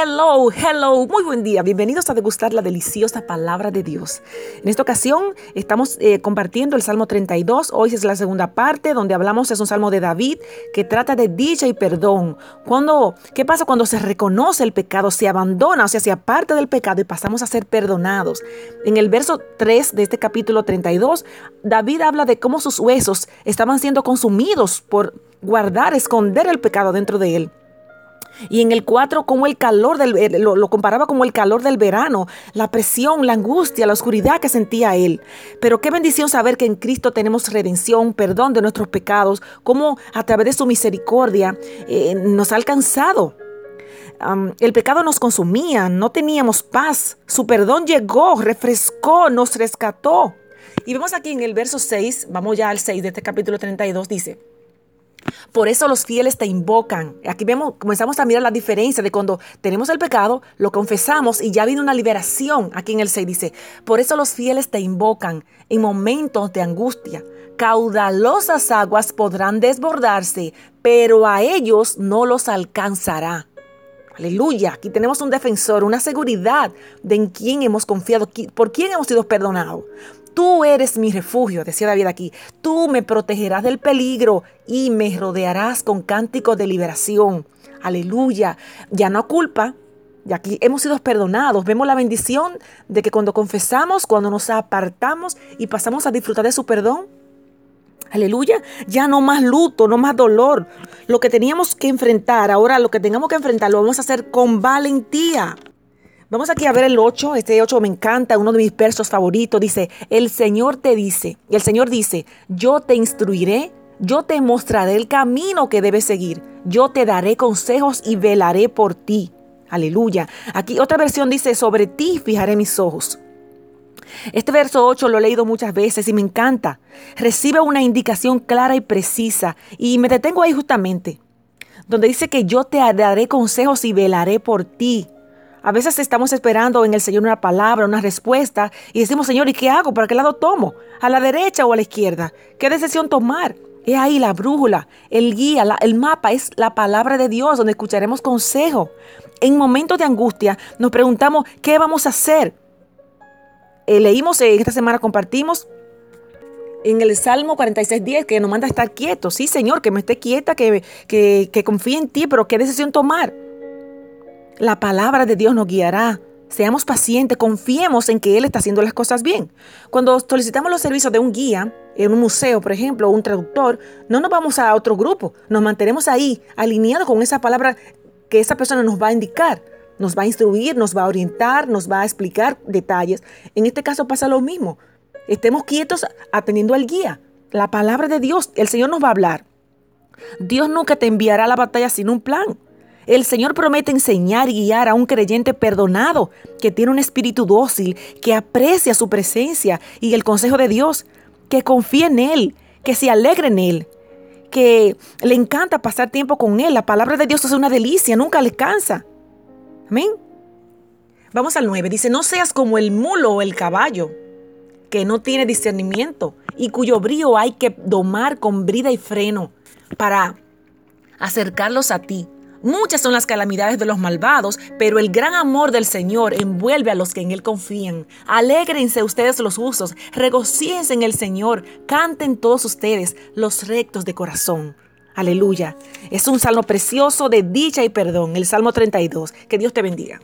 Hello, hello, muy buen día. Bienvenidos a degustar la deliciosa palabra de Dios. En esta ocasión estamos compartiendo el Salmo 32. Hoy es la segunda parte donde hablamos, es un salmo de David que trata de dicha y perdón. ¿Qué pasa cuando se reconoce el pecado, se abandona, o sea, se aparta del pecado y pasamos a ser perdonados? En el verso 3 de este capítulo 32, David habla de cómo sus huesos estaban siendo consumidos por esconder el pecado dentro de él. Y en el 4, como el calor lo comparaba como el calor del verano, la presión, la angustia, la oscuridad que sentía él. Pero qué bendición saber que en Cristo tenemos redención, perdón de nuestros pecados, cómo a través de su misericordia nos ha alcanzado. El pecado nos consumía, no teníamos paz. Su perdón llegó, refrescó, nos rescató. Y vemos aquí en el verso 6, vamos ya al 6 de este capítulo 32, dice: por eso los fieles te invocan. Aquí comenzamos a mirar la diferencia de cuando tenemos el pecado, lo confesamos y ya viene una liberación. Aquí en el 6 dice: por eso los fieles te invocan en momentos de angustia. Caudalosas aguas podrán desbordarse, pero a ellos no los alcanzará. Aleluya, aquí tenemos un defensor, una seguridad de en quién hemos confiado, por quién hemos sido perdonados. Tú eres mi refugio, decía David aquí. Tú me protegerás del peligro y me rodearás con cánticos de liberación. Aleluya. Ya no culpa. Y aquí hemos sido perdonados. Vemos la bendición de que cuando confesamos, cuando nos apartamos y pasamos a disfrutar de su perdón. Aleluya. Ya no más luto, no más dolor. Lo que teníamos que enfrentar, ahora lo que tengamos que enfrentar, lo vamos a hacer con valentía. Vamos aquí a ver el 8, este 8 me encanta, uno de mis versos favoritos, dice: el Señor dice, yo te instruiré, yo te mostraré el camino que debes seguir, yo te daré consejos y velaré por ti. Aleluya. Aquí otra versión dice: sobre ti fijaré mis ojos. Este verso 8 lo he leído muchas veces y me encanta. Recibe una indicación clara y precisa, y me detengo ahí justamente, donde dice que yo te daré consejos y velaré por ti. A veces estamos esperando en el Señor una palabra, una respuesta, y decimos: Señor, ¿y qué hago? ¿Para qué lado tomo? ¿A la derecha o a la izquierda? ¿Qué decisión tomar? Es ahí la brújula, el guía, el mapa, es la palabra de Dios donde escucharemos consejo. En momentos de angustia nos preguntamos: ¿qué vamos a hacer? Leímos, esta semana compartimos en el Salmo 46:10 que nos manda a estar quietos. Sí, Señor, que me esté quieta, que confíe en ti, pero ¿qué decisión tomar? La palabra de Dios nos guiará. Seamos pacientes, confiemos en que Él está haciendo las cosas bien. Cuando solicitamos los servicios de un guía, en un museo, por ejemplo, o un traductor, no nos vamos a otro grupo. Nos mantenemos ahí, alineados con esa palabra que esa persona nos va a indicar, nos va a instruir, nos va a orientar, nos va a explicar detalles. En este caso pasa lo mismo. Estemos quietos atendiendo al guía. La palabra de Dios, el Señor nos va a hablar. Dios nunca te enviará a la batalla sin un plan. El Señor promete enseñar y guiar a un creyente perdonado que tiene un espíritu dócil, que aprecia su presencia y el consejo de Dios, que confía en Él, que se alegra en Él, que le encanta pasar tiempo con Él. La palabra de Dios es una delicia, nunca le cansa. Amén. Vamos al 9. Dice: no seas como el mulo o el caballo, que no tiene discernimiento y cuyo brío hay que domar con brida y freno para acercarlos a ti. Muchas son las calamidades de los malvados, pero el gran amor del Señor envuelve a los que en Él confían. Alégrense ustedes los justos, regocíjense en el Señor, canten todos ustedes los rectos de corazón. Aleluya. Es un salmo precioso de dicha y perdón, el Salmo 32. Que Dios te bendiga.